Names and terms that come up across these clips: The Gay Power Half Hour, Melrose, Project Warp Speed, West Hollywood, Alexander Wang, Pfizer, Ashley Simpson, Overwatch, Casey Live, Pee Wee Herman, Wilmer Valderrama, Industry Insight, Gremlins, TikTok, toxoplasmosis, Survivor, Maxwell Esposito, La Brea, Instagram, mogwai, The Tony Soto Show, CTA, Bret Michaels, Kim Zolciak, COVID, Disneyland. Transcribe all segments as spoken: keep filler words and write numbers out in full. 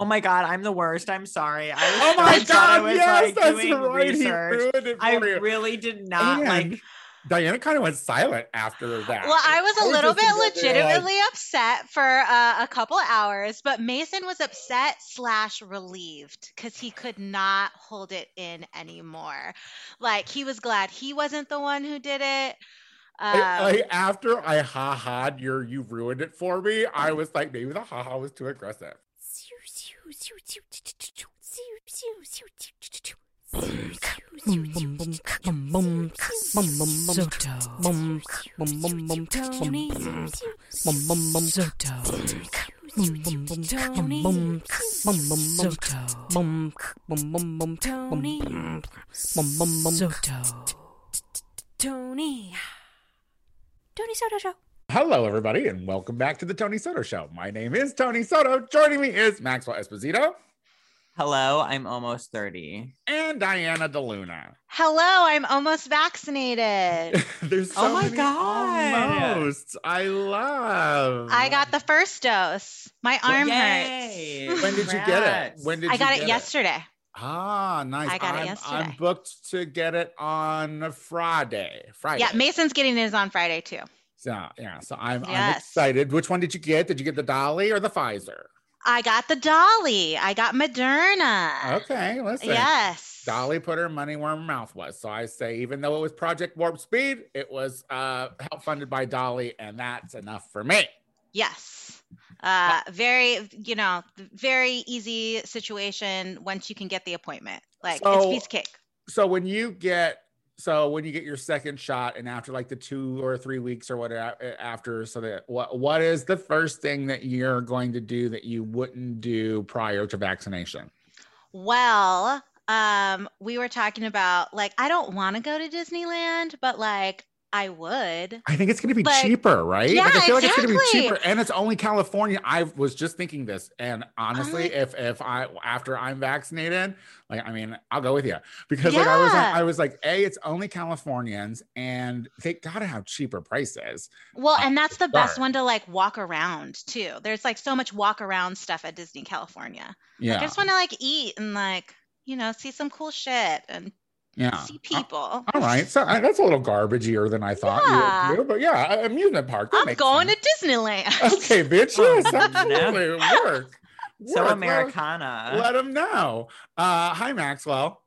Oh my God, I'm the worst. I'm sorry. I was oh my God, I was yes, like that's doing right. research. I you. really did not and like. Diana kind of went silent after that. Well, I was a little bit legitimately like... upset for uh, a couple hours, but Mason was upset slash relieved because he could not hold it in anymore. Like, he was glad he wasn't the one who did it. Um, I, I, after I ha-ha'd your you ruined it for me, I was like, maybe the ha-ha was too aggressive. Tony. Tony Soto Show. Hello, everybody, and welcome back to The Tony Soto Show. My name is Tony Soto. Joining me is Maxwell Esposito. Hello, I'm almost thirty. And Diana DeLuna. Hello, I'm almost vaccinated. There's so oh my many God. Almost. I love. I got the first dose. My arm Yay. hurts. When did you get it? When did I you got get it yesterday. It? Ah, nice. I got I'm, it yesterday. I'm booked to get it on Friday. Friday. Yeah, Mason's getting his on Friday too. So yeah, so I'm, yes. I'm excited. Which one did you get? Did you get the Dolly or the Pfizer? I got the Dolly. I got Moderna. Okay, listen. Yes. Dolly put her money where her mouth was. So I say, even though it was Project Warp Speed, it was uh, help funded by Dolly, and that's enough for me. Yes. Uh, very, you know, very easy situation once you can get the appointment. Like, so, it's piece of cake. So when you get, so when you get your second shot, and after like the two or three weeks or whatever after, so that what what is the first thing that you're going to do that you wouldn't do prior to vaccination? Well, um, we were talking about like, I don't want to go to Disneyland, but like, I would. I think it's going to be but, cheaper, right? Yeah, like, I feel like exactly. it's going to be cheaper, and it's only California. I was just thinking this, and honestly, like, if if I after I'm vaccinated, like I mean, I'll go with you because yeah. like I was like, I was like, a it's only Californians, and they gotta have cheaper prices. Well, um, and that's the start. best one to like walk around too. There's like so much walk around stuff at Disney California. Yeah, like, I just want to like eat and like you know see some cool shit and. Yeah. See people. All right. So uh, that's a little garbagier than I thought yeah. you would do. But yeah, amusement park. I'm going sense. to Disneyland. Okay, bitch. Yes, absolutely. Work. Work. So Americana. Let, let them know. Uh, hi, Maxwell.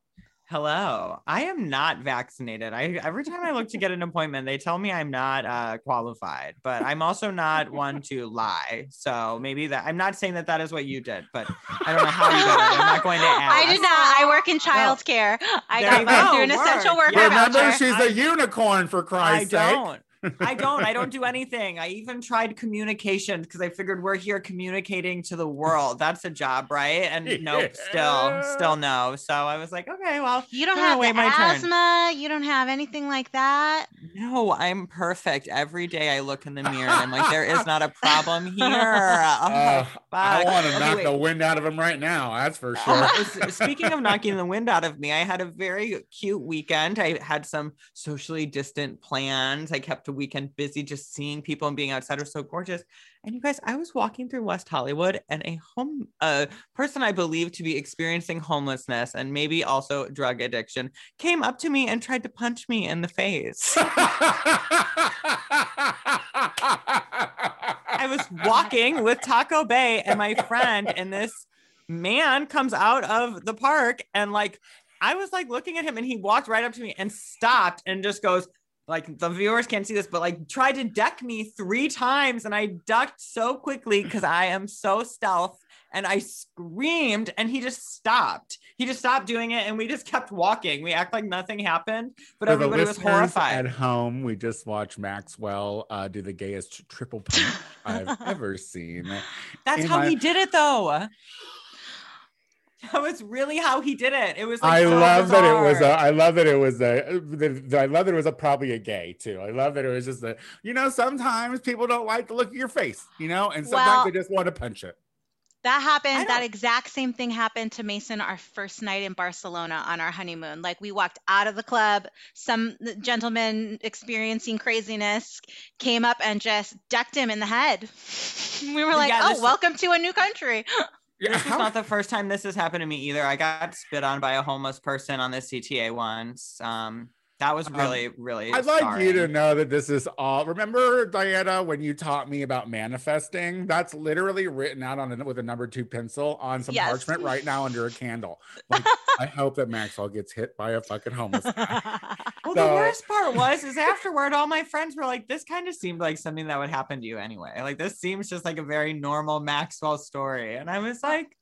Hello. I am not vaccinated. I Every time I look to get an appointment, they tell me I'm not uh, qualified. But I'm also not one to lie. So maybe that I'm not saying that that is what you did. But I don't know how you did it. I'm not going to ask. I did not. I work in childcare. No. I there got mine go. through an Work. essential worker yeah. Remember, voucher. she's I, a unicorn for Christ's sake. I don't. I don't. I don't do anything. I even tried communications because I figured we're here communicating to the world. That's a job, right? And yeah. nope, still, still no. So I was like, okay, well, you don't no, have wait, my asthma. Turn. You don't have anything like that. No, I'm perfect. Every day I look in the mirror and I'm like, there is not a problem here. Oh uh, I want to okay, knock wait. the wind out of him right now. That's for sure. Speaking of knocking the wind out of me, I had a very cute weekend. I had some socially distant plans. I kept weekend busy just seeing people and being outside was so gorgeous. And you guys, I was walking through West Hollywood and a home a person I believe to be experiencing homelessness and maybe also drug addiction came up to me and tried to punch me in the face. I was walking with Taco Bay and my friend, and this man comes out of the park, and like I was like looking at him, and he walked right up to me and stopped and just goes, like the viewers can't see this, but like tried to deck me three times, and I ducked so quickly because I am so stealth, and I screamed, and he just stopped. He just stopped doing it, and we just kept walking. We act like nothing happened, but For everybody was horrified. At home, we just watched Maxwell uh, do the gayest triple punch I've ever seen. That's In how my- he did it, though. That was really how he did it. It was. Like I, so love that it was a, I love that it was. I love that it was. I love that it was a probably a gay too. I love that it was just a. You know, sometimes people don't like the look of your face. You know, and sometimes well, they just want to punch it. That happened. That exact same thing happened to Mason our first night in Barcelona on our honeymoon. Like we walked out of the club. Some gentleman experiencing craziness came up and just decked him in the head. We were like, yeah, "Oh, welcome to a new country." Yeah, this is not the first time this has happened to me either. I got spit on by a homeless person on the C T A once. Um, that was really, um, really I'd like sorry. you to know that this is all... Remember, Diana, when you taught me about manifesting? That's literally written out on a, with a number two pencil on some yes. parchment right now under a candle. Like, I hope that Maxwell gets hit by a fucking homeless guy. Well, so, the worst part was, is afterward, all my friends were like, this kind of seemed like something that would happen to you anyway. Like, this seems just like a very normal Maxwell story. And I was like...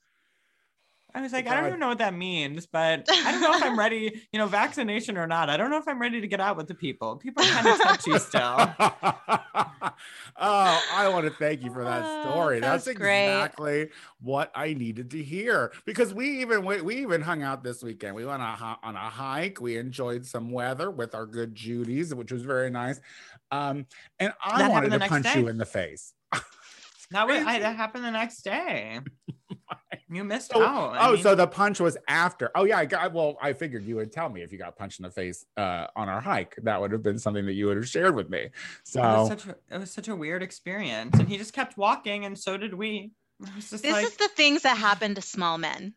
I was like, God. I don't even know what that means, but I don't know if I'm ready, you know, vaccination or not. I don't know if I'm ready to get out with the people. People are kind of touchy still. Oh, I want to thank you for that story. Uh, That's exactly great. What I needed to hear, because we even we, we even hung out this weekend. We went on a, on a hike. We enjoyed some weather with our good Judies, which was very nice. Um, and I that wanted to punch day. you in the face. That, was, I, that happened the next day. You missed so, out. I oh, mean, so the punch was after. Oh, yeah. I got, well, I figured you would tell me if you got punched in the face uh, on our hike. That would have been something that you would have shared with me. So it was such a, it was such a weird experience. And he just kept walking, and so did we. This like, is the things that happen to small men.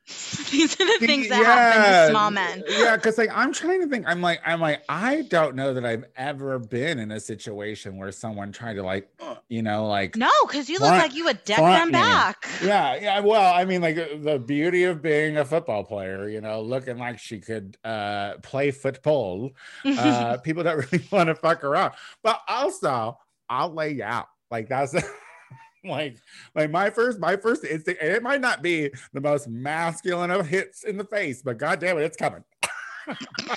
These are the, the things that yeah, happen to small men. Yeah, because like I'm trying to think. I'm like, I'm like, I don't know that I've ever been in a situation where someone tried to like, you know, like no, because you front, look like you would deck them back. Me. Yeah, yeah. Well, I mean, like the beauty of being a football player, you know, looking like she could uh, play football. Uh, people don't really want to fuck around. But also, I'll lay you out. Like that's. Like, like my first, my first instinct, and it might not be the most masculine of hits in the face, but God damn it, it's coming.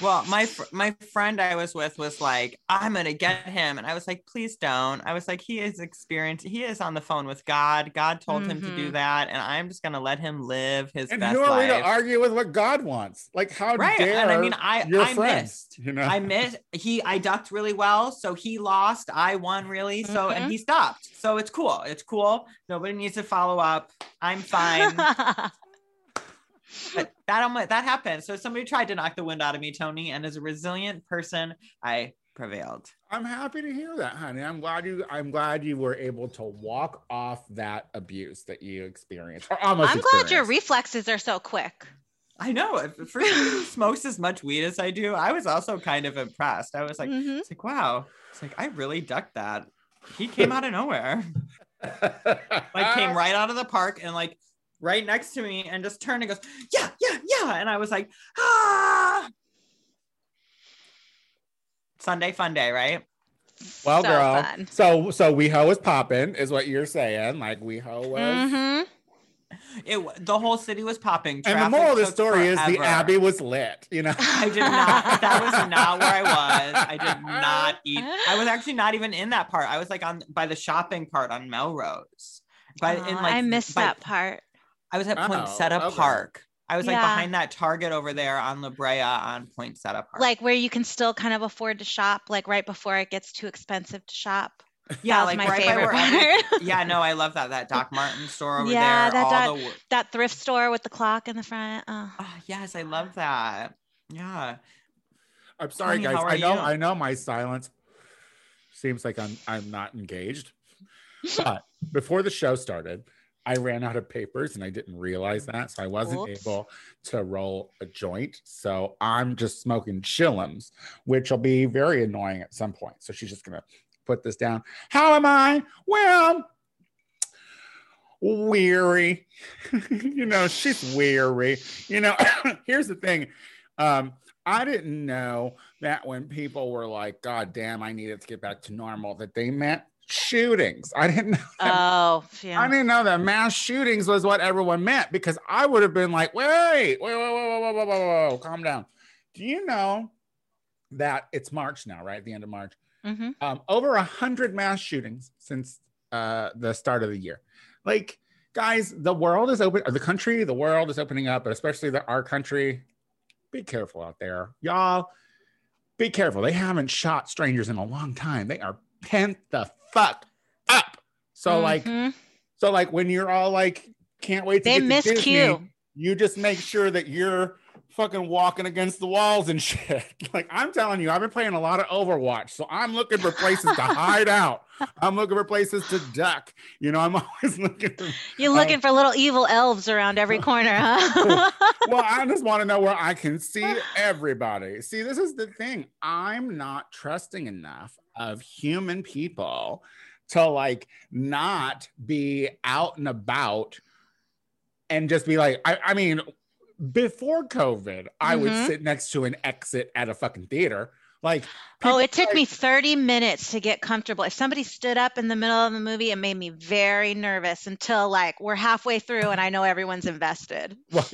Well, my fr- my friend I was with was like, I'm gonna get him, and I was like, please don't. I was like, he is experienced. He is on the phone with God. God told mm-hmm. him to do that, and I'm just gonna let him live his and best life. And who are we to argue with what God wants? Like, how right. dare and I mean, I your I friend, missed. You know? I missed. He I ducked really well, so he lost. I won really, so mm-hmm. and he stopped. So it's cool. It's cool. Nobody needs to follow up. I'm fine. But that that happened. So somebody tried to knock the wind out of me, Tony. And as a resilient person, I prevailed. I'm happy to hear that, honey. I'm glad you. I'm glad you were able to walk off that abuse that you experienced. Or almost I'm experienced. Glad your reflexes are so quick. I know. If for who smokes as much weed as I do, I was also kind of impressed. I was like, mm-hmm. it's like wow. It's like I really ducked that. He came out of nowhere. Like came right out of the park and like. Right next to me and just turned and goes, yeah, yeah, yeah. And I was like, ah. Sunday fun day, right? Well, so girl, fun. so so WeHo is popping is what you're saying. Like WeHo was. Mm-hmm. It the whole city was popping. Traffic and the moral of the story forever. Is the Abbey was lit. You know, I did not. That was not where I was. I did not eat. I was actually not even in that part. I was like on by the shopping part on Melrose. But oh, in like I missed by, that part. I was at oh, Poinsettia okay. Park. I was yeah. like behind that Target over there on La Brea on Poinsettia Park. Like where you can still kind of afford to shop, like right before it gets too expensive to shop. Yeah, that like my right favorite part. Yeah, no, I love that. That Doc Marten store over yeah, there. Yeah, that, the... that thrift store with the clock in the front. Oh, oh yes, I love that. Yeah. I'm sorry, Tony, guys. I know you? I know my silence seems like I'm I'm not engaged. But before the show started, I ran out of papers and I didn't realize that. So I wasn't Oops. able to roll a joint. So I'm just smoking chillums, which will be very annoying at some point. So she's just going to put this down. How am I? Well, weary. You know, she's weary. You know, here's the thing. Um, I didn't know that when people were like, God damn, I needed to get back to normal, that they meant shootings. I didn't know that, oh yeah. I didn't know that mass shootings was what everyone meant, because I would have been like, wait, wait, wait, wait, wait, wait, wait, wait, calm down. Do you know that it's March now, right? The end of March. Mm-hmm. Um, over a hundred mass shootings since uh the start of the year. Like, guys, the world is open, or the country, the world is opening up, but especially the, our country. Be careful out there, y'all. Be careful. They haven't shot strangers in a long time. They are pent the fuck up. So mm-hmm. like, so like when you're all like, can't wait to they get to Disney, you just make sure that you're fucking walking against the walls and shit. Like, I'm telling you, I've been playing a lot of Overwatch, so I'm looking for places to hide out. I'm looking for places to duck. You know, I'm always looking. For, You're looking um, for little evil elves around every corner, huh? Well, I just want to know where I can see everybody. See, this is the thing. I'm not trusting enough of human people to, like, not be out and about and just be like, I, I mean, before COVID, I mm-hmm. would sit next to an exit at a fucking theater. Like, people, oh, it took like, me thirty minutes to get comfortable. If somebody stood up in the middle of the movie, it made me very nervous until like we're halfway through and I know everyone's invested. Well,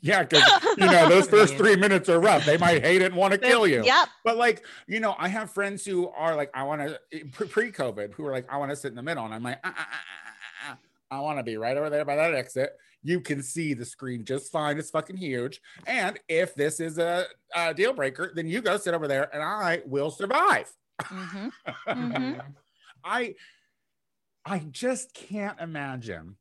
yeah, because you know those first three minutes are rough. They might hate it and want to kill you. Yep. But like, you know, I have friends who are like, I want to pre-COVID who are like, I want to sit in the middle, and I'm like, ah, ah, ah, ah, ah. I want to be right over there by that exit. You can see the screen just fine. It's fucking huge. And if this is a, a deal breaker, then you go sit over there and I will survive. Mm-hmm. Mm-hmm. I, I just can't imagine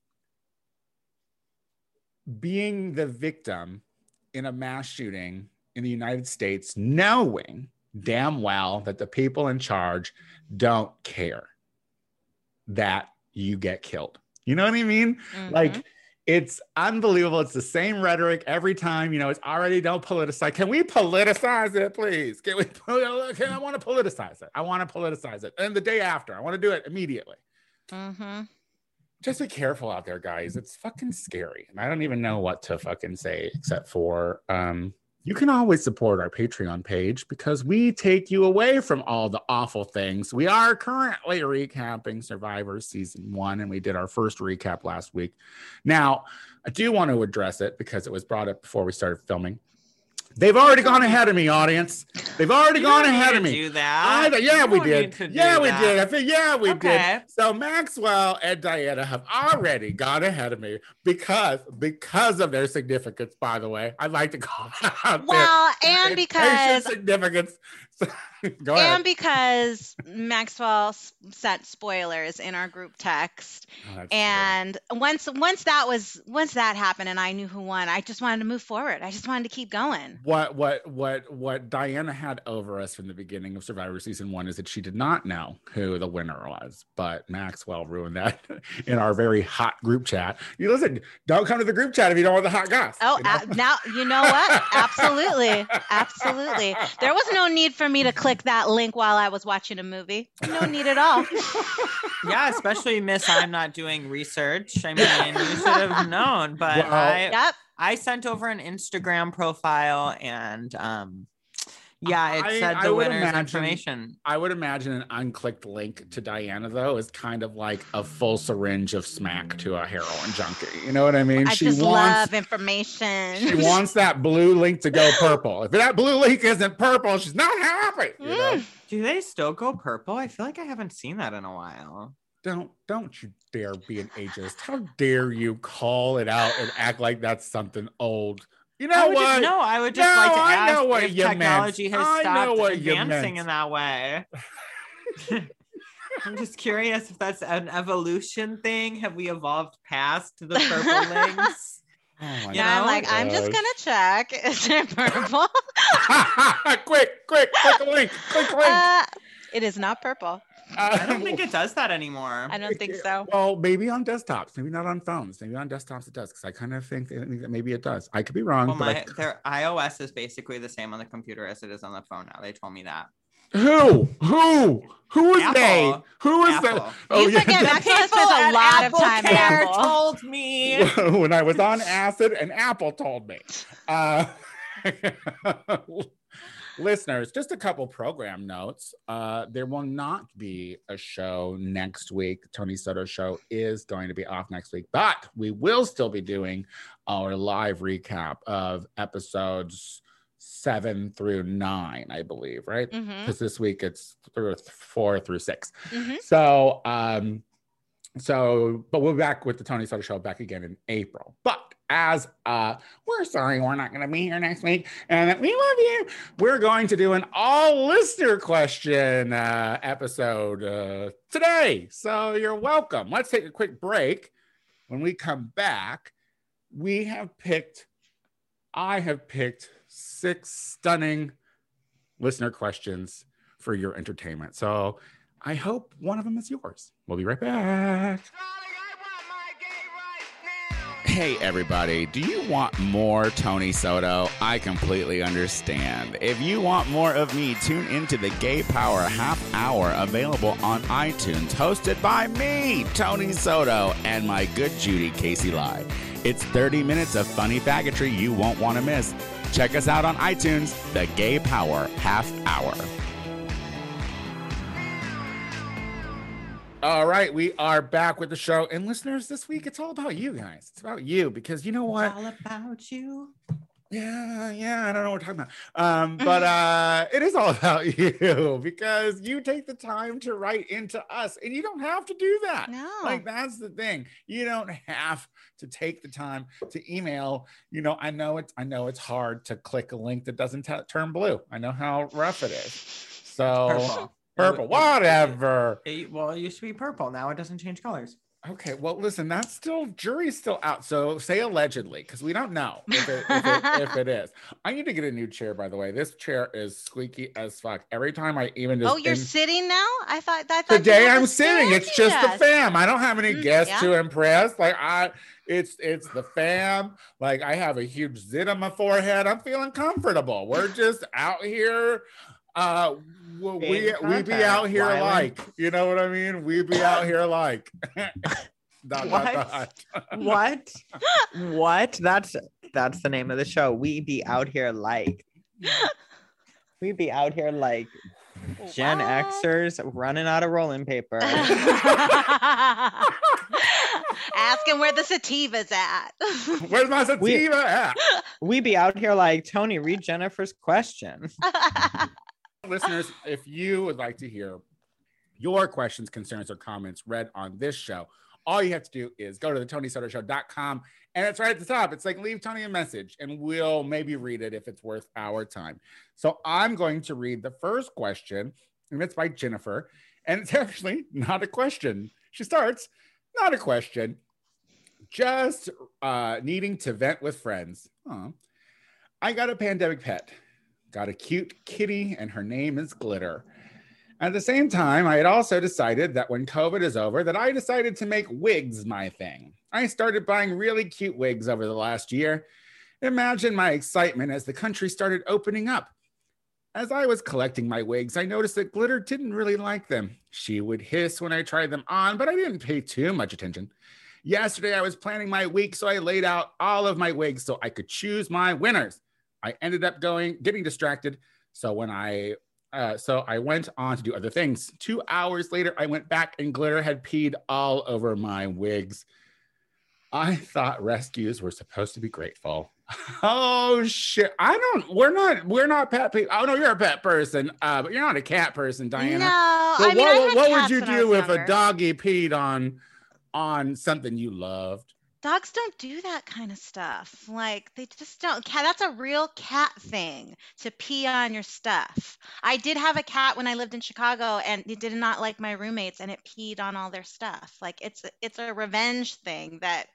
being the victim in a mass shooting in the United States, knowing damn well that the people in charge don't care that you get killed. You know what I mean? Mm-hmm. Like, it's unbelievable. It's the same rhetoric every time. You know, it's already don't politicize. Can we politicize it, please? Can we? Can I want to politicize it? I want to politicize it. And the day after, I want to do it immediately. Mm-hmm. Just be careful out there, guys. It's fucking scary. And I don't even know what to fucking say except for um, you can always support our Patreon page because we take you away from all the awful things. We are currently recapping Survivor Season one, and we did our first recap last week. Now, I do want to address it because it was brought up before we started filming. They've already gone ahead of me, audience. They've already you gone ahead of me. Do that. I, yeah, we did. Yeah, we that. did. I think, yeah, we okay. did. So Maxwell and Diana have already gone ahead of me because because of their significance. By the way, I'd like to call that out. Well, there. and it's because significance. Go ahead. And because Maxwell sent spoilers in our group text, oh, and true. once once that was once that happened, and I knew who won, I just wanted to move forward. I just wanted to keep going. What what what what Diana had over us from the beginning of Survivor Season One is that she did not know who the winner was, but Maxwell ruined that in our very hot group chat. You listen, don't come to the group chat if you don't want the hot goss. Oh, you know? uh, now you know what? Absolutely, absolutely. There was no need for me to click that link while I was watching a movie. No need at all. Yeah, especially Miss I'm not doing research. I mean, you should have known, but well, I yep. I sent over an Instagram profile and um yeah, it I, said the winner's imagine, information. I would imagine an unclicked link to Diana, though, is kind of like a full syringe of smack to a heroin junkie. You know what I mean? I she just wants, love information. She wants that blue link to go purple. If that blue link isn't purple, she's not happy. You know? Mm. Do they still go purple? I feel like I haven't seen that in a while. Don't don't you dare be an ageist. How dare you call it out and act like that's something old. You know what? Just, no, I would just no, like to ask I know what if technology meant. has stopped advancing in that way. I'm just curious if that's an evolution thing. Have we evolved past the purple links? Oh my yeah, God. I'm like, I'm just gonna check. Is it purple? Quick, quick, click the link, click the link. Uh, it is not purple. Uh, I don't think it does that anymore. I don't think so. Well, maybe on desktops, maybe not on phones. Maybe on desktops it does, because I kind of think that maybe it does. I could be wrong. Well, but my, I... their iOS is basically the same on the computer as it is on the phone now. They told me that. Who? Who? Who is Apple. they? Who is Apple. that? Oh, you yeah. forget, Maxwell spends a lot Apple of time at Apple. told me. When I was on acid, and Apple told me. Uh, Listeners, just a couple program notes. Uh, there will not be a show next week. The Tony Soto Show is going to be off next week, but we will still be doing our live recap of episodes seven through nine, I believe, right? Because mm-hmm. this week it's through four through six. Mm-hmm. So, um, so, but we'll be back with the Tony Soto Show back again in April. But As uh, we're sorry we're not going to be here next week, and that we love you. We're going to do an all listener question uh, episode uh, today, so you're welcome. Let's take a quick break. When we come back, we have picked I have picked six stunning listener questions for your entertainment. So I hope one of them is yours. We'll be right back. Hey everybody, do you want more Tony Soto? I completely understand. If you want more of me, tune into the Gay Power Half Hour, available on iTunes, hosted by me, Tony Soto, and my good Judy, Casey Live. It's thirty minutes of funny faggotry you won't want to miss. Check us out on iTunes, the Gay Power Half Hour. All right, we are back with the show. And listeners, this week, it's all about you guys. It's about you, because you know what? It's all about you. Yeah, yeah, I don't know what we're talking about. Um, but uh, it is all about you, because you take the time to write into us, and you don't have to do that. No. Like, that's the thing. You don't have to take the time to email. You know, I know it's, I know it's hard to click a link that doesn't t- turn blue. I know how rough it is. So... Purple, whatever. It, it, well, it used to be purple. Now it doesn't change colors. Okay, well, listen, that's still, jury's still out. So say allegedly, because we don't know if it, if, it, if it is. I need to get a new chair, by the way. This chair is squeaky as fuck. Every time I even just... Oh, you're in, sitting now? I thought... I thought today I'm sitting. It's just us. The fam. I don't have any mm, guests yeah. to impress. Like, I... It's it's the fam. Like, I have a huge zit on my forehead. I'm feeling comfortable. We're just out here... uh well, we we be out here Wyland. Like, you know what I mean, we be out here like dot, what dot, dot. what what that's that's the name of the show, we be out here like we be out here like Gen what? Xers running out of rolling paper. Asking where the sativa's at. Where's my sativa we, at? We be out here like, Tony, read Jennifer's question. Listeners, if you would like to hear your questions, concerns, or comments read on this show, all you have to do is go to the tony soto show dot com, and it's right at the top. It's like, leave Tony a message, and we'll maybe read it if it's worth our time. So I'm going to read the first question, and it's by Jennifer, and it's actually not a question. She starts, not a question, just uh, needing to vent with friends. Aww. I got a pandemic pet. Got a cute kitty, and her name is Glitter. At the same time, I had also decided that when COVID is over, that I decided to make wigs my thing. I started buying really cute wigs over the last year. Imagine my excitement as the country started opening up. As I was collecting my wigs, I noticed that Glitter didn't really like them. She would hiss when I tried them on, but I didn't pay too much attention. Yesterday, I was planning my week, so I laid out all of my wigs so I could choose my winners. I ended up going, getting distracted. So when I, uh, so I went on to do other things. Two hours later, I went back and Glitter had peed all over my wigs. I thought rescues were supposed to be grateful. Oh shit! I don't. We're not. We're not pet people. Oh no, you're a pet person, uh, but you're not a cat person, Diana. No, so I mean, what, I had what cats would you do if younger. A doggy peed on, on something you loved? Dogs don't do that kind of stuff. Like, they just don't. That's a real cat thing to pee on your stuff. I did have a cat when I lived in Chicago, and it did not like my roommates, and it peed on all their stuff. Like, it's it's a revenge thing that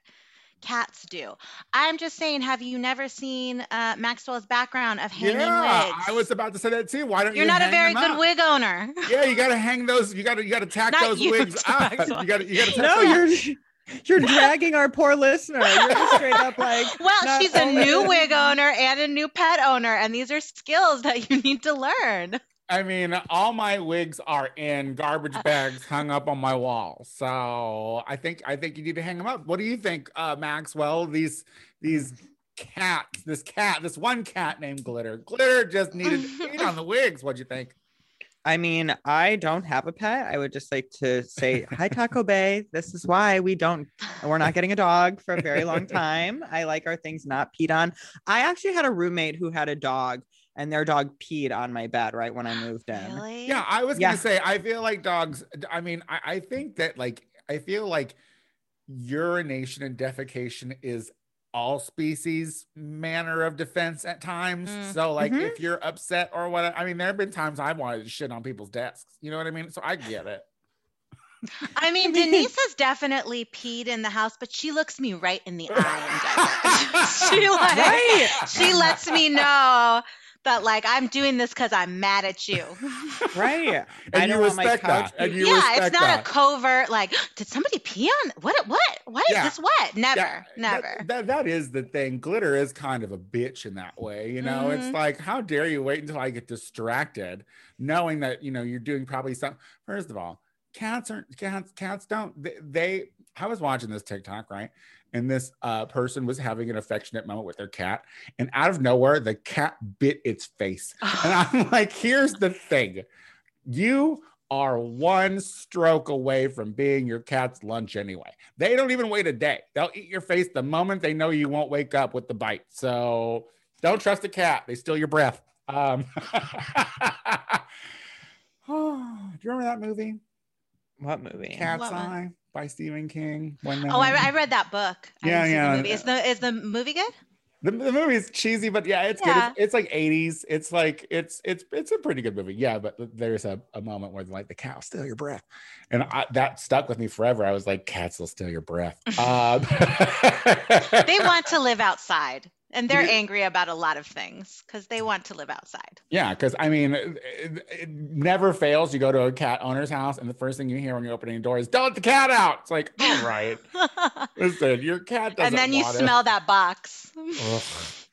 cats do. I'm just saying, have you never seen uh, Maxwell's background of hanging yeah, wigs? I was about to say that too. Why don't You're you? You're not hang a very good up? Wig owner. Yeah, you got to hang those. You got to you got to tack not those you, wigs up. You got to you got to. No, those. You're. You're dragging our poor listener. You're straight up like, well, she's a new wig owner and a new pet owner, and these are skills that you need to learn. I mean, all my wigs are in garbage bags hung up on my wall, so I think I think you need to hang them up. What do you think, uh, Maxwell? These these cats, this cat, this one cat named Glitter. Glitter just needed to eat on the wigs. What'd you think? I mean, I don't have a pet. I would just like to say, hi, Taco Bay. This is why we don't, we're not getting a dog for a very long time. I like our things not peed on. I actually had a roommate who had a dog, and their dog peed on my bed right when I moved in. Really? Yeah, I was yeah. going to say, I feel like dogs, I mean, I, I think that like, I feel like urination and defecation is all species manner of defense at times. Mm. So like mm-hmm. if you're upset or what, I mean, there have been times I wanted to shit on people's desks. You know what I mean? So I get it. I mean, Denise has definitely peed in the house, but she looks me right in the eye. And she like, right? She lets me know that, like, I'm doing this because I'm mad at you. Right. And I don't you respect that. And you yeah, respect it's not that. a covert, like, did somebody pee on? What? What? What is yeah. this? What? Never. Yeah. Never. That, that, that is the thing. Glitter is kind of a bitch in that way. You know, mm-hmm. It's like, how dare you wait until I get distracted knowing that, you know, you're doing probably something. First of all, Cats aren't cats. Cats don't. They, they. I was watching this TikTok, right, and this uh, person was having an affectionate moment with their cat, and out of nowhere, the cat bit its face. And I'm like, here's the thing: you are one stroke away from being your cat's lunch anyway. They don't even wait a day. They'll eat your face the moment they know you won't wake up with the bite. So don't trust a cat. They steal your breath. Um, oh, do you remember that movie? What movie? Cat's what Eye one? By Stephen King. When oh, I, I read that book. Yeah, yeah. The movie. Is the is the movie good? The, the movie is cheesy, but yeah, it's yeah. good. It's, it's like eighties. It's like it's it's it's a pretty good movie. Yeah, but there's a, a moment where like the cat will steal your breath, and I, that stuck with me forever. I was like, cats will steal your breath. Um, they want to live outside. And they're angry about a lot of things because they want to live outside. Yeah, because I mean, it, it never fails. You go to a cat owner's house, and the first thing you hear when you're opening the door is, "Don't let the cat out." It's like, all right, listen, your cat doesn't. And then you want smell it. That box. Ugh,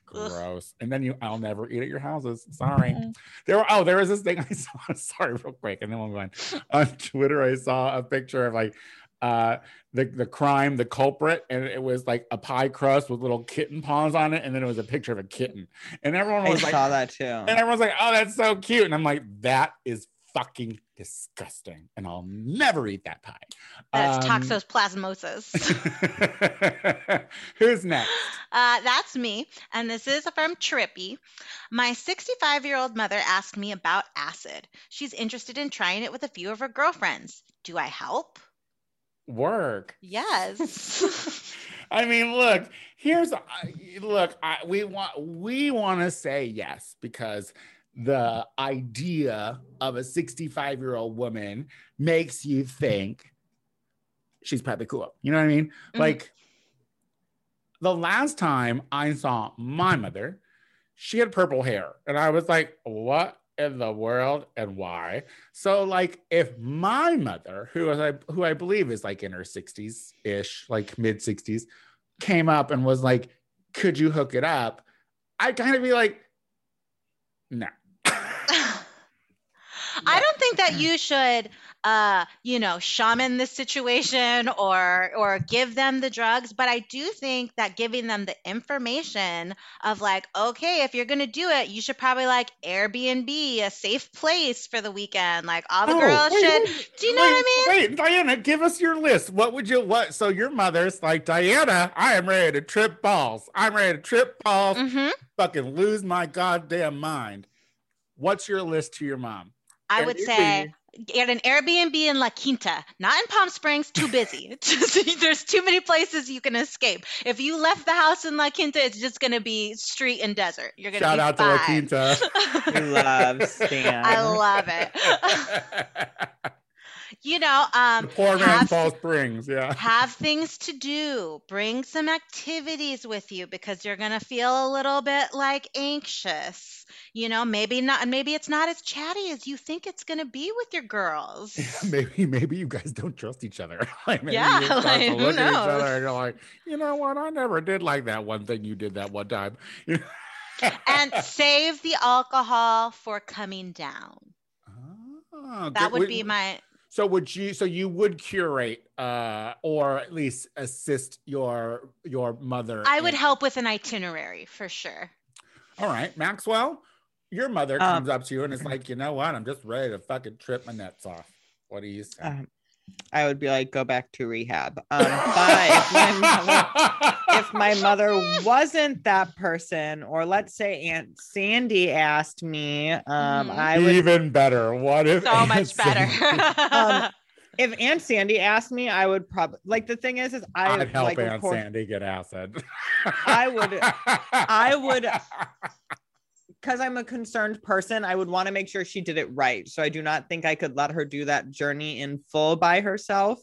gross. And then you, I'll never eat at your houses. Sorry. Mm-hmm. There were, oh, there was this thing I saw. Sorry, real quick, and then we'll go on. On Twitter, I saw a picture of like. Uh, the the crime, the culprit, and it was like a pie crust with little kitten paws on it, and then it was a picture of a kitten, and everyone was I like, "Saw that too," and everyone's like, "Oh, that's so cute," and I'm like, "That is fucking disgusting, and I'll never eat that pie." That's um, toxoplasmosis. Who's next? Uh, that's me, and this is from Trippy. My sixty-five-year-old mother asked me about acid. She's interested in trying it with a few of her girlfriends. Do I help? Work. Yes. I mean, look, here's look, I, we want we want to say yes, because the idea of a sixty-five-year-old woman makes you think she's probably cool. You know what I mean? Mm-hmm. Like the last time I saw my mother, she had purple hair, and I was like, "What in the world and why?" So like if my mother, who I who I believe is like in her sixties ish, like mid sixties, came up and was like, "Could you hook it up?" I'd kind of be like, "No." I don't think that you should, uh, you know, shaman this situation or or give them the drugs. But I do think that giving them the information of like, okay, if you're going to do it, you should probably like Airbnb, a safe place for the weekend. Like all the oh, girls wait, should. Wait, do you know wait, what I mean? Wait, Diana, give us your list. What would you what? So your mother's like, "Diana, I am ready to trip balls. I'm ready to trip balls. Mm-hmm. Fucking lose my goddamn mind." What's your list to your mom? I would say get an Airbnb in La Quinta, not in Palm Springs, too busy. There's too many places you can escape. If you left the house in La Quinta, it's just going to be street and desert. You're going to be fine. Shout out to La Quinta. I love Stan. I love it. You know, um, poor man's Palm Springs, yeah. Have things to do. Bring some activities with you because you're gonna feel a little bit like anxious. You know, maybe not. Maybe it's not as chatty as you think it's gonna be with your girls. Yeah, maybe, maybe you guys don't trust each other. Like, maybe yeah, you like, who knows? Look at each other and you're like, you know what? I never did like that one thing you did that one time. And save the alcohol for coming down. Oh, that would we, be my. So would you? So you would curate, uh, or at least assist your your mother. I in- would help with an itinerary for sure. All right, Maxwell, your mother um, comes up to you and is like, "You know what? I'm just ready to fucking trip my nuts off." What do you say? Um, I would be like, "Go back to rehab." Um, but if my, mother, if my mother wasn't that person, or let's say Aunt Sandy asked me, um, mm. I would even better. What if so Aunt much better? um, if Aunt Sandy asked me, I would probably like. The thing is, is I would help like, Aunt course, Sandy get acid. I would. I would. because I'm a concerned person, I would want to make sure she did it right. So I do not think I could let her do that journey in full by herself.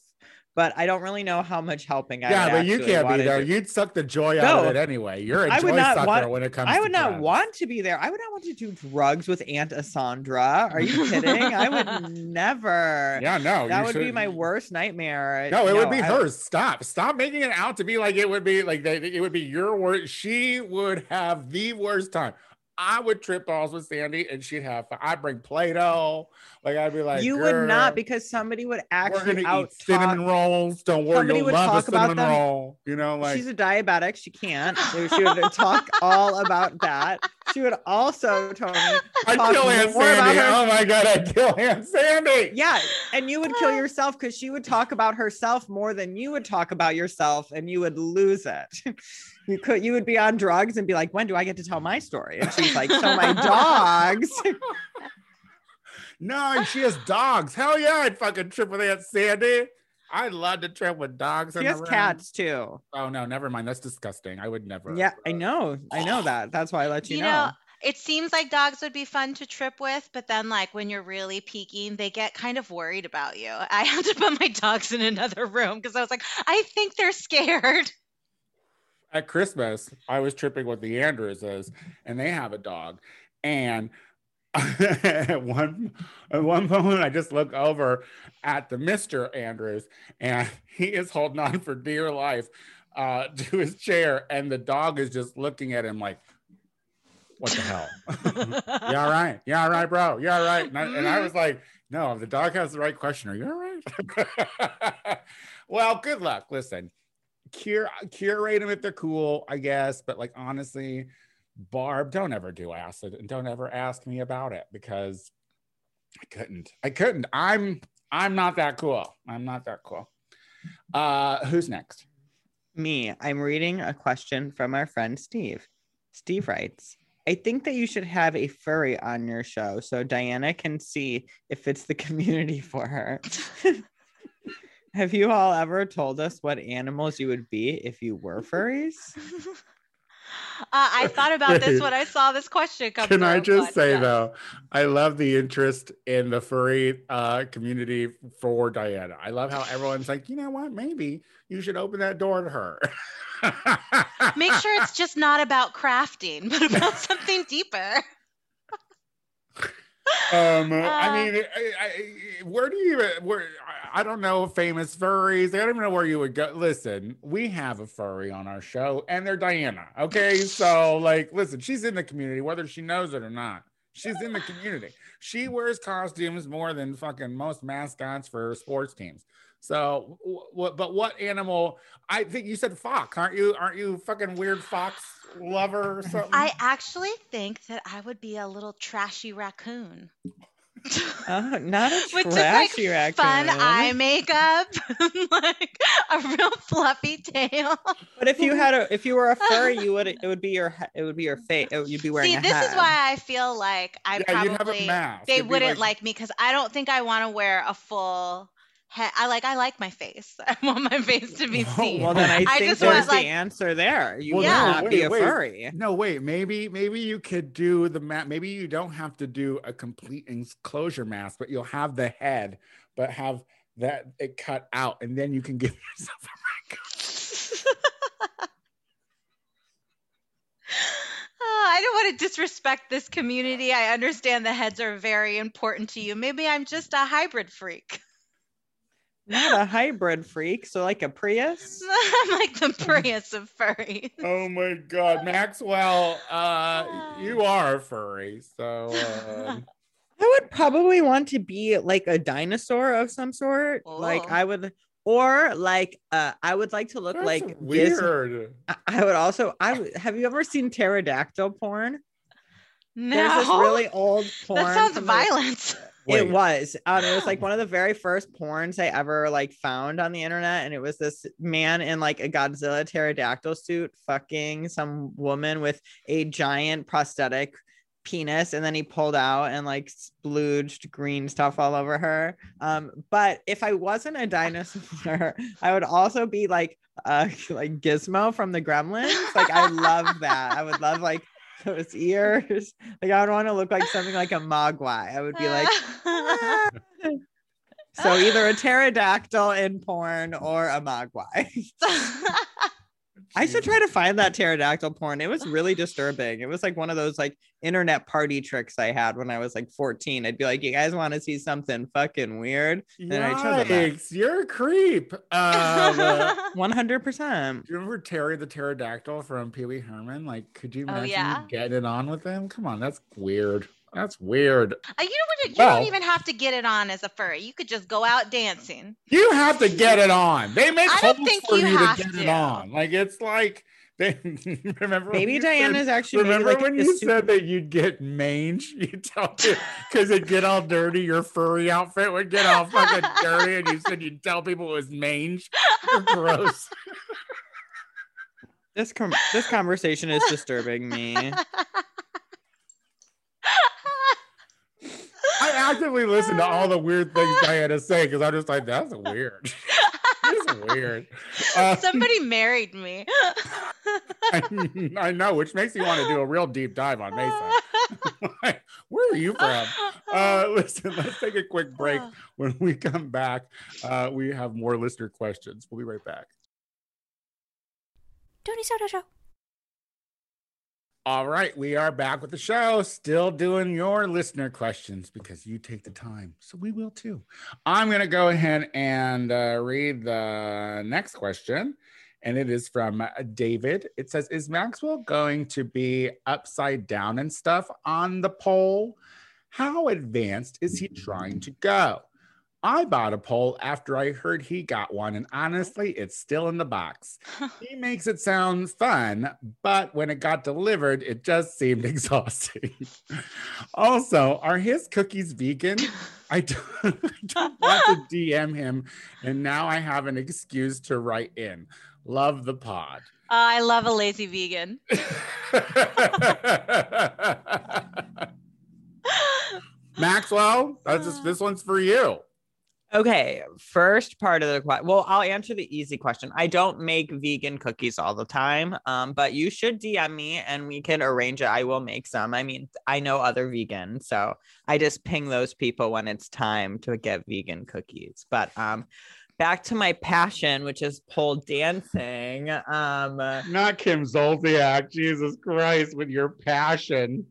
But I don't really know how much helping I yeah, would but you can't be there. You'd suck the joy no, out of it anyway. You're a I joy sucker want, when it comes to I would to not drugs. want to be there. I would not want to do drugs with Aunt Asandra. Are you kidding? I would never. Yeah, no. That would shouldn't. be my worst nightmare. No, it no, would be I, hers. Stop. Stop making it out to be like it would be like they, it would be your worst. She would have the worst time. I would trip balls with Sandy and she'd have fun. I'd bring Play-Doh. Like, I'd be like, you would not, because somebody would actually out eat cinnamon rolls. Don't worry, somebody you'll love a cinnamon roll. You know, like, she's a diabetic. She can't. She would talk all about that. She would also, Tony, I'd kill Aunt Sandy. Oh my God, I'd kill Aunt Sandy. Yeah. And you would kill yourself because she would talk about herself more than you would talk about yourself, and you would lose it. You could, you would be on drugs and be like, when do I get to tell my story? And she's like, so my dogs. No, and she has dogs. Hell yeah, I'd fucking trip with Aunt Sandy. I'd love to trip with dogs. She has room. cats too. Oh no, never mind. That's disgusting. I would never. Yeah, I know. I know that. That's why I let you, you know. know. It seems like dogs would be fun to trip with, but then like when you're really peaking, they get kind of worried about you. I had to put my dogs in another room because I was like, I think they're scared. At Christmas, I was tripping with the Andrewses, and they have a dog. And at one at one moment, I just look over at the Mister Andrews, and he is holding on for dear life uh, to his chair, and the dog is just looking at him like, what the hell? You all right? You all right, bro? You all right? And I, and I was like, no, the dog has the right question. Are you all right? Well, good luck. Listen. Cure, curate them if they're cool, I guess. But like, honestly, Barb, don't ever do acid, and don't ever ask me about it, because I couldn't. I couldn't. I'm I'm not that cool. I'm not that cool. Uh, who's next? Me. I'm reading a question from our friend Steve. Steve writes, I think that you should have a furry on your show so Diana can see if it's the community for her. Have you all ever told us what animals you would be if you were furries? uh, I thought about Wait, this when I saw this question come Can I just but, say, yeah. though, I love the interest in the furry uh, community for Diana. I love how everyone's like, you know what? Maybe you should open that door to her. Make sure it's just not about crafting, but about something deeper. Um, uh, I mean, I, I, where do you even, where, I don't know, famous furries. I don't even know where you would go. Listen, we have a furry on our show, and they're Diana. Okay. So like, listen, she's in the community, whether she knows it or not. She's in the community. She wears costumes more than fucking most mascots for sports teams. So, w- w- but what animal? I think you said fox, aren't you? Aren't you fucking weird fox lover or something? I actually think that I would be a little trashy raccoon. Oh, not a trashy like raccoon. Fun eye makeup, like a real fluffy tail. But if you had a, if you were a furry, you would it would be your it would be your face. You'd be wearing. See, a this hat. is why I feel like I yeah, probably you'd have a mask. They It'd wouldn't like-, like me because I don't think I want to wear a full. I like I like my face. I want my face to be seen. Well, then I think I just there's want, the like, answer there. You well, yeah. would not wait, be a wait. furry. No, wait. Maybe maybe you could do the mask. Maybe you don't have to do a complete enclosure mask, but you'll have the head, but have that it cut out, and then you can give yourself a mask. Oh, I don't want to disrespect this community. I understand the heads are very important to you. Maybe I'm just a hybrid freak. Not a hybrid freak, so like a Prius. I'm like the Prius of furries. Oh my God, Maxwell, uh, you are a furry. So um... I would probably want to be like a dinosaur of some sort. Oh. Like I would, or like uh, I would like to look That's like weird. This. I would also. I would, have you ever seen pterodactyl porn? No. There's this really old porn. That sounds violent. The- Wait. It was. Um, it was like one of the very first porns I ever like found on the internet, and it was this man in like a Godzilla pterodactyl suit fucking some woman with a giant prosthetic penis, and then he pulled out and like splooged green stuff all over her. Um, but if I wasn't a dinosaur, I would also be like uh like Gizmo from the Gremlins. Like I love that. I would love like those ears. Like, I would want to look like something like a mogwai. I would be like, ah. So either a pterodactyl in porn or a mogwai. I should try to find that pterodactyl porn. It was really disturbing. It was like one of those like internet party tricks I had when I was like fourteen. I'd be like, you guys want to see something fucking weird? And I chose that. You're a creep. Um, one hundred percent. Do you remember Terry the pterodactyl from Pee Wee Herman? Like, could you imagine oh, yeah? getting it on with them? Come on, that's weird. That's weird. You, know what, you well, don't even have to get it on as a furry. You could just go out dancing. You have to get it on. They make holes for you, you to get to. it on. Like, it's like, they remember. Maybe Diana's said, actually. Remember like when you super- said that you'd get mange? You tell people because it'd get all dirty. Your furry outfit would get all fucking dirty, and you said you'd tell people it was mange. You're gross. This com- this conversation is disturbing me. I actively listen to all the weird things Diana's saying because I'm just like, that's weird. That's weird. Um, Somebody married me. I, I know, which makes me want to do a real deep dive on Mason. Where are you from? Uh, listen, let's take a quick break. When we come back, uh, we have more listener questions. We'll be right back. Tony Soto Show. All right, we are back with the show, still doing your listener questions because you take the time, so we will too. I'm going to go ahead and uh, read the next question, and it is from David. It says, is Maxwell going to be upside down and stuff on the pole? How advanced is he trying to go? I bought a pole after I heard he got one, and honestly, it's still in the box. He makes it sound fun, but when it got delivered, it just seemed exhausting. Also, are his cookies vegan? I don't, I don't want to D M him, and now I have an excuse to write in. Love the pod. Uh, I love a lazy vegan. Maxwell, that's just, this one's for you. Okay, first part of the question. Well, I'll answer the easy question. I don't make vegan cookies all the time, um, but you should D M me and we can arrange it. I will make some. I mean, I know other vegans, so I just ping those people when it's time to get vegan cookies. But um, back to my passion, which is pole dancing. Um, Not Kim Zolciak, Jesus Christ, with your passion.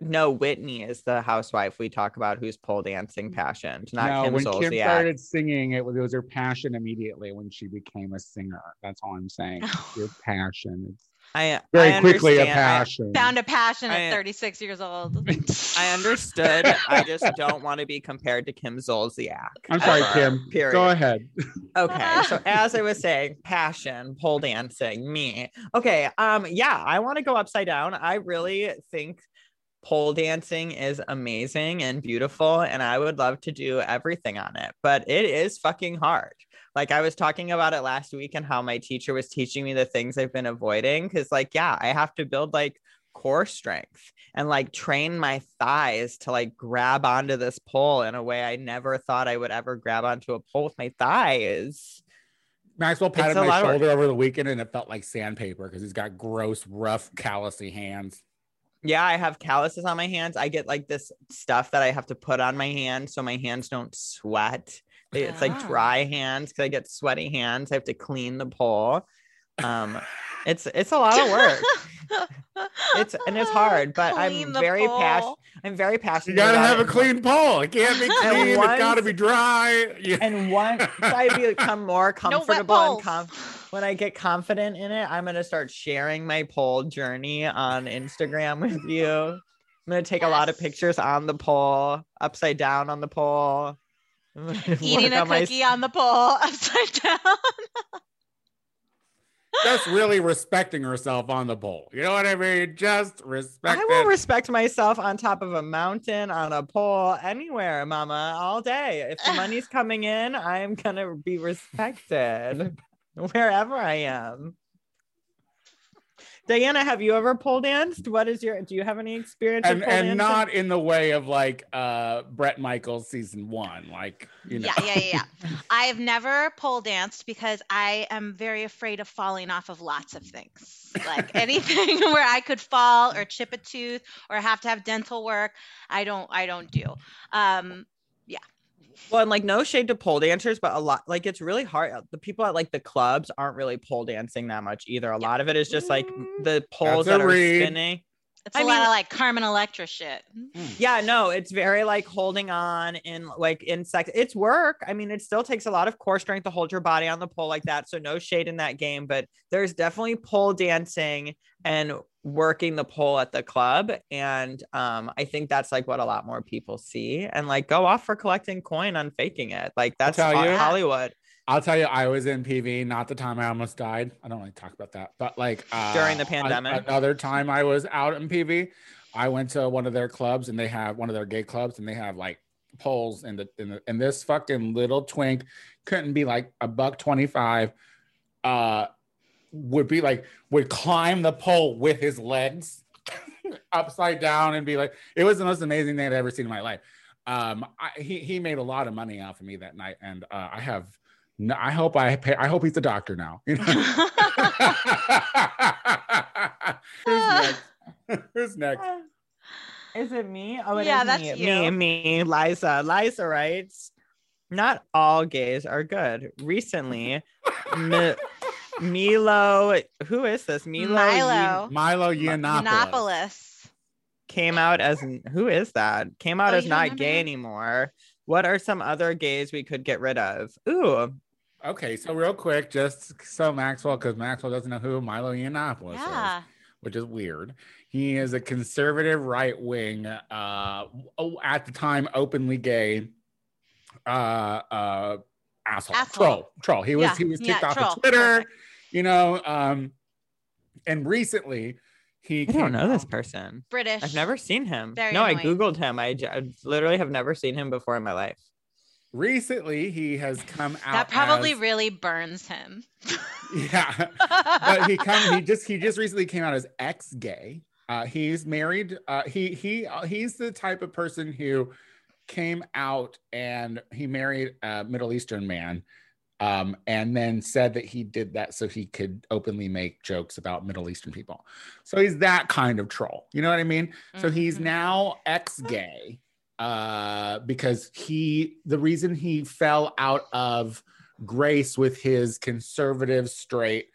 No, Whitney is the housewife we talk about who's pole dancing passion. Not no, Kim when Zolciak. Kim started singing, it was, it was her passion immediately when she became a singer. That's all I'm saying. Your passion. It's I very I quickly a passion. I found a passion at I, thirty-six years old. I understood. I just don't want to be compared to Kim Zolciak. I'm sorry, ever, Kim. Period. Go ahead. Okay. So as I was saying, passion, pole dancing, me. Okay. Um. Yeah, I want to go upside down. I really think pole dancing is amazing and beautiful, and I would love to do everything on it, but it is fucking hard. Like, I was talking about it last week and how my teacher was teaching me the things I've been avoiding, because like, yeah, I have to build like core strength and like train my thighs to like grab onto this pole in a way I never thought I would ever grab onto a pole with my thighs. Maxwell patted my shoulder over the weekend and it felt like sandpaper because he's got gross, rough, callousy hands. Yeah, I have calluses on my hands. I get like this stuff that I have to put on my hands so my hands don't sweat. It's like dry hands because I get sweaty hands. I have to clean the pole. Um, it's it's a lot of work. It's and it's hard, but clean I'm very passionate. I'm very passionate. You gotta have it. a clean pole. It can't be clean. Once, it's gotta be dry. Yeah. And once I become more comfortable no and confident. When I get confident in it, I'm going to start sharing my pole journey on Instagram with you. I'm going to take yes. a lot of pictures on the pole, upside down on the pole. Eating a on cookie my... on the pole, upside down. Just really respecting herself on the pole. You know what I mean? Just respect I will it. respect myself on top of a mountain, on a pole, anywhere, mama, all day. If the money's coming in, I'm going to be respected. Wherever I am. Diana, have you ever pole danced? What is your, do you have any experience and, in pole and dancing? Not in the way of like uh Bret Michaels season one, like, you know. Yeah, yeah, yeah. I have never pole danced because I am very afraid of falling off of lots of things. like anything where I could fall or chip a tooth or have to have dental work, I don't, I don't do. Um, yeah. Well, and like no shade to pole dancers, but a lot, like it's really hard. The people at like the clubs aren't really pole dancing that much either. A yeah. lot of it is just like the poles that are read. spinning. It's a I lot mean, of like Carmen Electra shit. Yeah, no, it's very like holding on and like in sex. It's work. I mean, it still takes a lot of core strength to hold your body on the pole like that. So no shade in that game, but there's definitely pole dancing and working the pole at the club. And um, I think that's like what a lot more people see and like go off for collecting coin on faking it. Like that's you, Hollywood. I'll tell you, I was in P V, not the time I almost died. I don't like to talk about that, but like uh, during the pandemic, another time I was out in P V, I went to one of their clubs and they have one of their gay clubs and they have like poles in the, in the, and this fucking little twink couldn't be like a buck twenty-five, uh, would be like, would climb the pole with his legs upside down and be like, it was the most amazing thing I've ever seen in my life. Um, I, he, he made a lot of money off of me that night. And uh, I have, No, I hope I pay, I hope he's the doctor now. You know? Who's next? Who's next? Is it me? Oh, it yeah, is that's me. You. Me, me, Liza. Liza writes, "Not all gays are good." Recently, M- Milo, who is this? Milo, Milo, Ye- Milo Yiannopoulos came out as who is that? Came out oh, as not gay anymore. What are some other gays we could get rid of? Ooh. Okay, so real quick, just so Maxwell, because Maxwell doesn't know who Milo Yiannopoulos yeah. is, which is weird. He is a conservative right-wing, uh, at the time, openly gay uh, uh, asshole. asshole. Troll. Troll. He was, yeah. he was kicked yeah, off troll. of Twitter, Perfect. you know. Um, and recently... He I don't know out. this person. British. I've never seen him. Very no, annoying. I Googled him. I, I literally have never seen him before in my life. Recently, he has come out. That probably as, really burns him. Yeah. But he come, he just he just recently came out as ex-gay. Uh, he's married. Uh, he he uh, he's the type of person who came out and he married a Middle Eastern man. Um, and then said that he did that so he could openly make jokes about Middle Eastern people. So he's that kind of troll. You know what I mean? Mm-hmm. So he's now ex-gay uh, because he, the reason he fell out of grace with his conservative, straight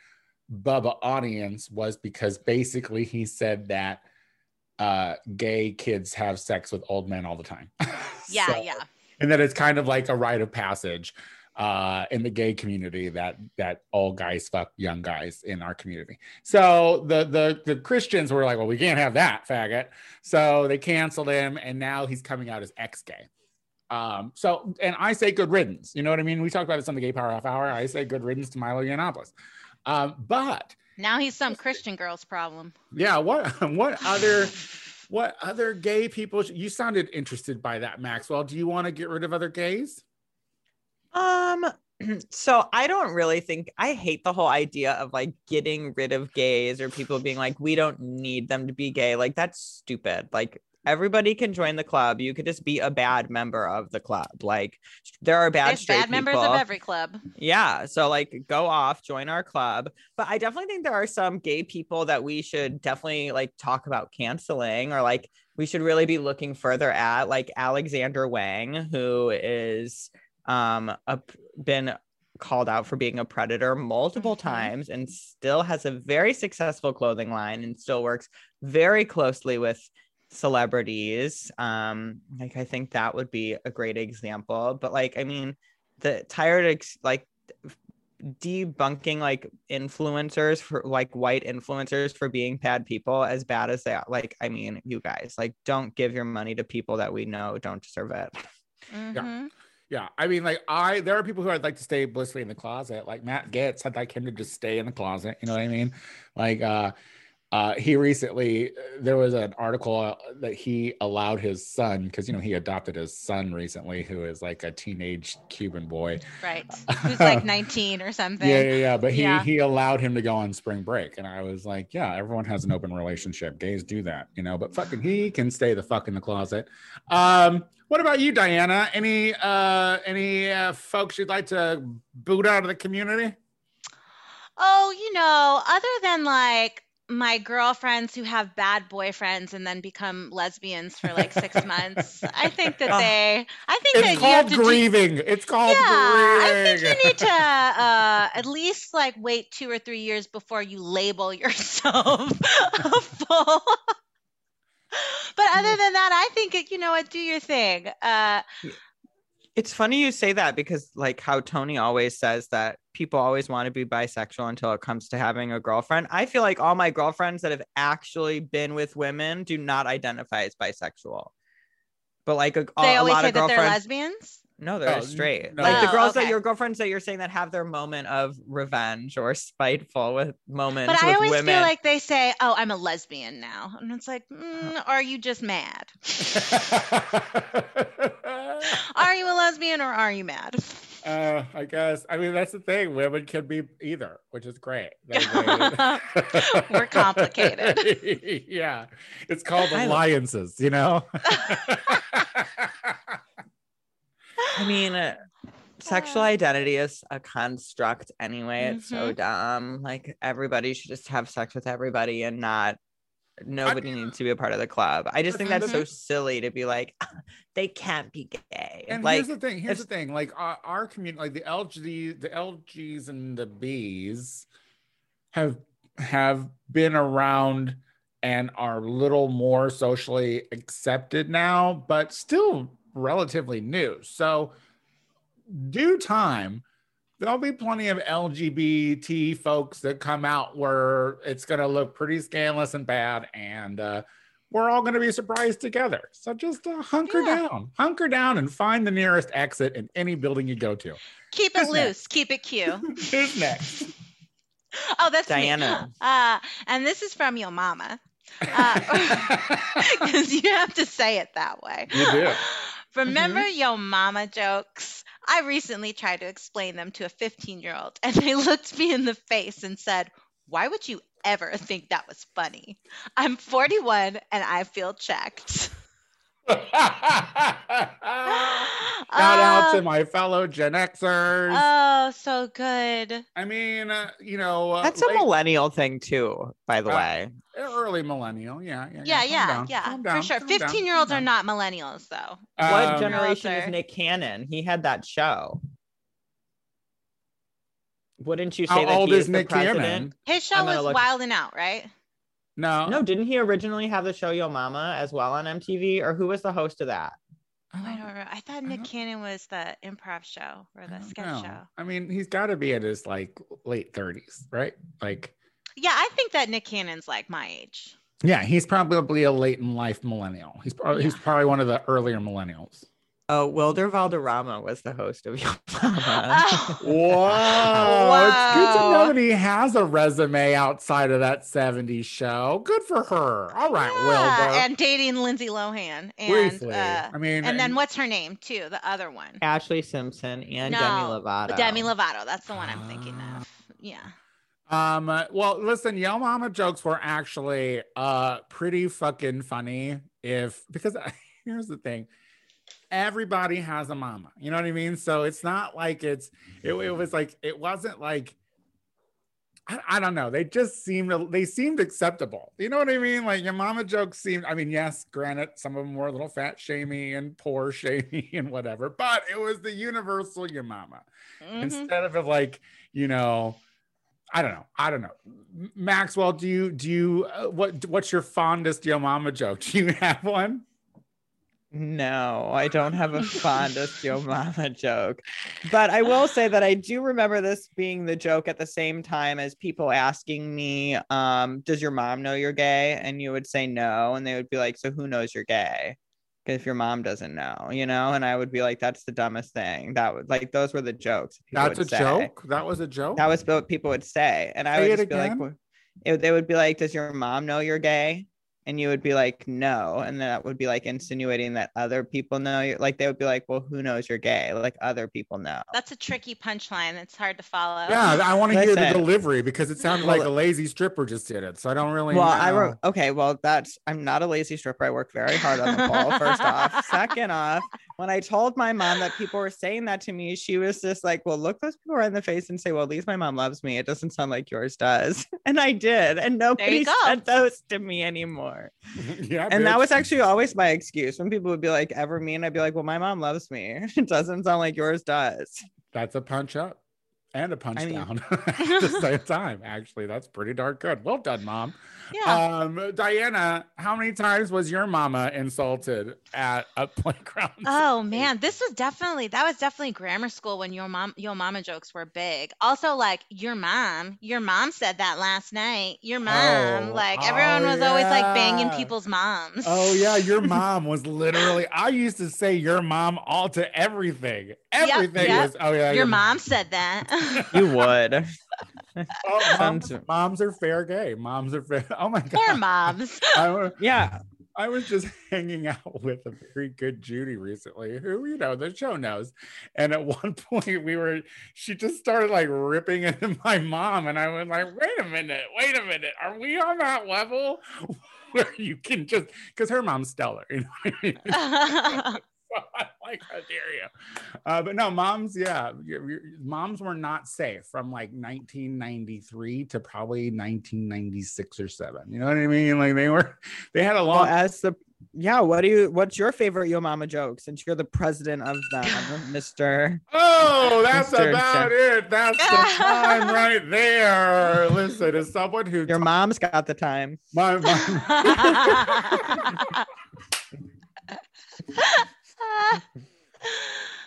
Bubba audience was because basically he said that uh, gay kids have sex with old men all the time. Yeah, so, yeah. And that it's kind of like a rite of passage. Uh, in the gay community, that that all guys fuck young guys in our community. So the the the Christians were like, well, we can't have that, faggot. So they canceled him, and now he's coming out as ex-gay. Um, so, and I say good riddance. You know what I mean? We talked about this on the Gay Power Half Hour. I say good riddance to Milo Yiannopoulos. Um, but now he's some Christian girl's problem. Yeah. What what other what other gay people? Sh- you sounded interested by that, Maxwell. Do you want to get rid of other gays? Um, so I don't really think, I hate the whole idea of like getting rid of gays or people being like, we don't need them to be gay. Like that's stupid. Like everybody can join the club. You could just be a bad member of the club. Like there are bad, straight bad members of every club. Yeah. So like go off, join our club. But I definitely think there are some gay people that we should definitely like talk about canceling or like, we should really be looking further at like Alexander Wang, who is um up, been called out for being a predator multiple mm-hmm. times and still has a very successful clothing line and still works very closely with celebrities. Um like I think that would be a great example, but like I mean the tired ex- like debunking like influencers for like white influencers for being bad people, as bad as they are. Like I mean you guys, like don't give your money to people that we know don't deserve it. Mm-hmm. Yeah. Yeah, I mean, like, I, there are people who I'd like to stay blissfully in the closet. Like, Matt Gaetz, I'd like him to just stay in the closet. You know what I mean? Like, uh, uh, he recently, there was an article that he allowed his son, because, you know, he adopted his son recently, who is, like, a teenage Cuban boy. Right. Who's, like, nineteen or something. Yeah, yeah, yeah. But he, yeah. he allowed him to go on spring break. And I was like, yeah, everyone has an open relationship. Gays do that, you know? But fucking he can stay the fuck in the closet. Um... What about you, Diana? Any uh, any uh, folks you'd like to boot out of the community? Oh, you know, other than like my girlfriends who have bad boyfriends and then become lesbians for like six months. I think that they, I think it's that you have to grieving. Do, it's called yeah, grieving. I think you need to uh, at least like wait two or three years before you label yourself a full. But other than that, I think it, you know what, do your thing. Uh, it's funny you say that because like how Tony always says that people always want to be bisexual until it comes to having a girlfriend. I feel like all my girlfriends that have actually been with women do not identify as bisexual. But like a, a, they always a lot say of that girlfriends, they're lesbians? No, they're oh, straight. No. Like oh, the girls okay. that your girlfriends that you're saying that have their moment of revenge or spiteful with moments. But I with always women. feel like they say, "Oh, I'm a lesbian now," and it's like, mm, "Are you just mad? Are you a lesbian or are you mad?" Uh, I guess. I mean, that's the thing. Women can be either, which is great. We're complicated. Yeah, it's called alliances. You know. I mean, uh, sexual identity is a construct anyway. Mm-hmm. It's so dumb. Like everybody should just have sex with everybody and not, nobody I mean, needs to be a part of the club. I just think that's so silly to be like, they can't be gay. And like, here's the thing, here's the thing. Like our, our community, like the L G, the L Gs and the Bs have, have been around and are a little more socially accepted now, but still relatively new. So due time, there'll be plenty of L G B T folks that come out where it's going to look pretty scandalous and bad. And uh, we're all going to be surprised together. So just uh, hunker yeah. down, hunker down and find the nearest exit in any building you go to. Keep Who's it next? loose. Keep it cute. Who's next? Oh, that's Diana. Uh, and this is from your mama. Because uh, you have to say it that way. You do. Remember mm-hmm. yo mama jokes? I recently tried to explain them to a fifteen-year-old and they looked me in the face and said, "Why would you ever think that was funny? I'm forty-one and I feel checked." Shout out um, to my fellow Gen Xers. Oh, so good. I mean, uh, you know. Uh, That's late, a millennial thing too, by the uh, way. Early millennial, yeah. Yeah, yeah, yeah. Down, yeah down, for sure. fifteen-year-olds are not millennials though. Um, what generation is Nick Cannon? He had that show. Wouldn't you say How that old he is, is Nick the president? Cannon? His show was look- Wild and Out, right? No, no. Didn't he originally have the show Yo Mama as well on M T V? Or who was the host of that? Oh, I don't remember. I thought Nick I Cannon was the improv show or the sketch know. show. I mean, he's got to be in his like late thirties, right? Like, yeah, I think that Nick Cannon's like my age. Yeah, he's probably a late in life millennial. He's probably, yeah. he's probably one of the earlier millennials. Oh, Wilder Valderrama was the host of Yo Mama. Oh. Whoa. Whoa. It's good to know that he has a resume outside of that seventies show. Good for her. All right, yeah. Wilder. And dating Lindsay Lohan. And, Briefly. Uh, I mean, and then and, what's her name, too? The other one. Ashley Simpson and no, Demi Lovato. Demi Lovato. That's the one I'm thinking of. Yeah. Um. Well, listen, Yo Mama jokes were actually uh pretty fucking funny. If Because here's the thing. Everybody has a mama, you know what I mean? So it's not like it's, it, it was like, it wasn't like, I, I don't know. They just seemed, they seemed acceptable. You know what I mean? Like your mama jokes seemed, I mean, yes, granted, some of them were a little fat shamey and poor shamey and whatever, but it was the universal your mama. Mm-hmm. Instead of it like, you know, I don't know. I don't know. Maxwell, do you, do you, uh, what, what's your fondest yo mama joke? Do you have one? No, I don't have a fondest yo mama joke, but I will say that I do remember this being the joke at the same time as people asking me, um, does your mom know you're gay? And you would say no. And they would be like, so who knows you're gay? Because if your mom doesn't know, you know? And I would be like, that's the dumbest thing. That would like, those were the jokes. That's a say. joke. That was a joke. That was what people would say. And say I would just be like, it, they would be like, does your mom know you're gay? And you would be like, no. And that would be like insinuating that other people know you. Like they would be like, well, who knows you're gay? Like other people know. That's a tricky punchline. It's hard to follow. Yeah, I want to hear the delivery because it sounded like a lazy stripper just did it. So I don't really well, know. I wrote, okay, well, that's, I'm not a lazy stripper. I work very hard on the ball, first off. Second off, When I told my mom that people were saying that to me, she was just like, well, look those people right in the face and say, well, at least my mom loves me. It doesn't sound like yours does. And I did. And nobody said those to me anymore. Yeah, and bitch. That was actually always my excuse when people would be like, ever mean? I'd be like, well, my mom loves me. It doesn't sound like yours does. That's a punch up and a punch I mean- down at the same time. Actually, that's pretty darn good. Well done, Mom. Yeah. Um, Diana, how many times was your mama insulted at a playground? Oh man, this was definitely, that was definitely grammar school when your mom, your mama jokes were big. Also like your mom, your mom said that last night, your mom, oh, like everyone oh, was yeah. always like banging people's moms. Oh yeah. Your mom was literally, I used to say your mom all to everything. Everything yep, yep. was, oh yeah. Your, your mom, mom said that. You would. Oh, moms, moms are fair gay. Moms are fair. Oh my god. Fair moms. I, yeah. I was just hanging out with a very good Judy recently, who, you know, the show knows. And at one point we were, she just started like ripping into my mom. And I was like, wait a minute, wait a minute. Are we on that level where you can just, because her mom's stellar, you know what I mean? I like how dare you. Uh, but no, moms, yeah. Your, your, moms were not safe from like nineteen ninety-three to probably nineteen ninety-six or seven. You know what I mean? Like they were, they had a long. Well, as the, yeah, what do you, what's your favorite Yo Mama joke since you're the president of them, Mister Oh, that's Mister about Jeff. It. That's the time right there. Listen, as someone who. Your mom's got the time. My mom.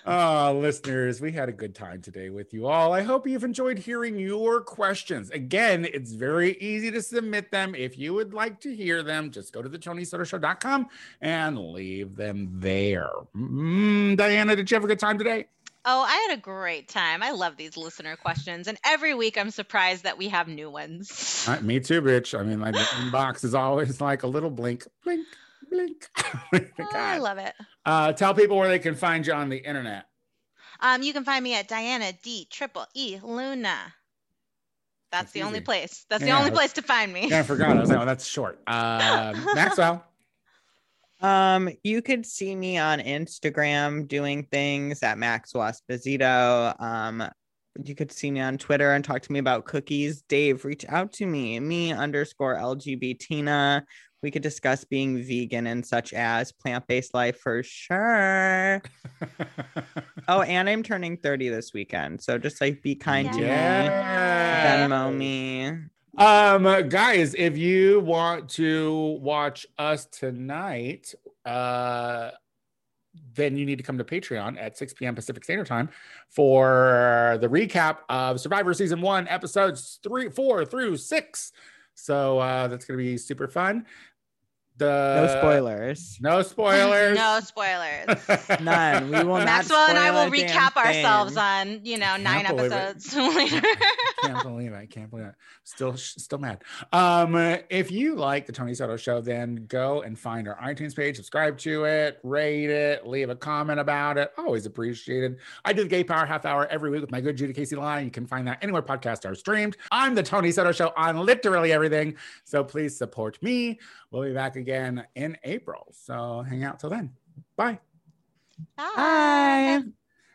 Oh, listeners, we had a good time today with you all. I hope you've enjoyed hearing your questions. Again, it's very easy to submit them. If you would like to hear them, just go to the tony soto show dot com and leave them there. Mm, Diana, did you have a good time today? Oh, I had a great time. I love these listener questions. And every week I'm surprised that we have new ones. Right, me too, bitch. I mean, like the inbox is always like a little blink, blink. Blink. Oh, I love it. Uh, tell people where they can find you on the internet. Um, you can find me at Diana D Triple E Luna. That's, that's the easy. only place. That's yeah, the only that's, place to find me. Yeah, I forgot. I was like, oh, that's short. Uh, Maxwell. Um, you could see me on Instagram doing things at Maxwell Esposito. Um, you could see me on Twitter and talk to me about cookies. Dave, reach out to me. Me underscore LGBTina. We could discuss being vegan and such as plant-based life for sure. Oh, and I'm turning thirty this weekend. So just like be kind yeah. to yeah. me. Venmo me. Um, guys, if you want to watch us tonight, uh, then you need to come to Patreon at six p.m. Pacific Standard Time for the recap of Survivor Season one, episodes three, four through six. So uh, that's going to be super fun. The... No spoilers. No spoilers. No spoilers. None. We will Maxwell not and I will recap thing. ourselves on, you know, nine episodes later. I can't believe it. I can't believe it. Still, still mad. Um, if you like The Tony Soto Show, then go and find our iTunes page, subscribe to it, rate it, leave a comment about it. Always appreciated. I do the Gay Power Half Hour every week with my good Judy Casey Live. You can find that anywhere podcasts are streamed. I'm The Tony Soto Show on literally everything. So please support me. We'll be back again in April. So hang out till then. Bye. Bye. Bye.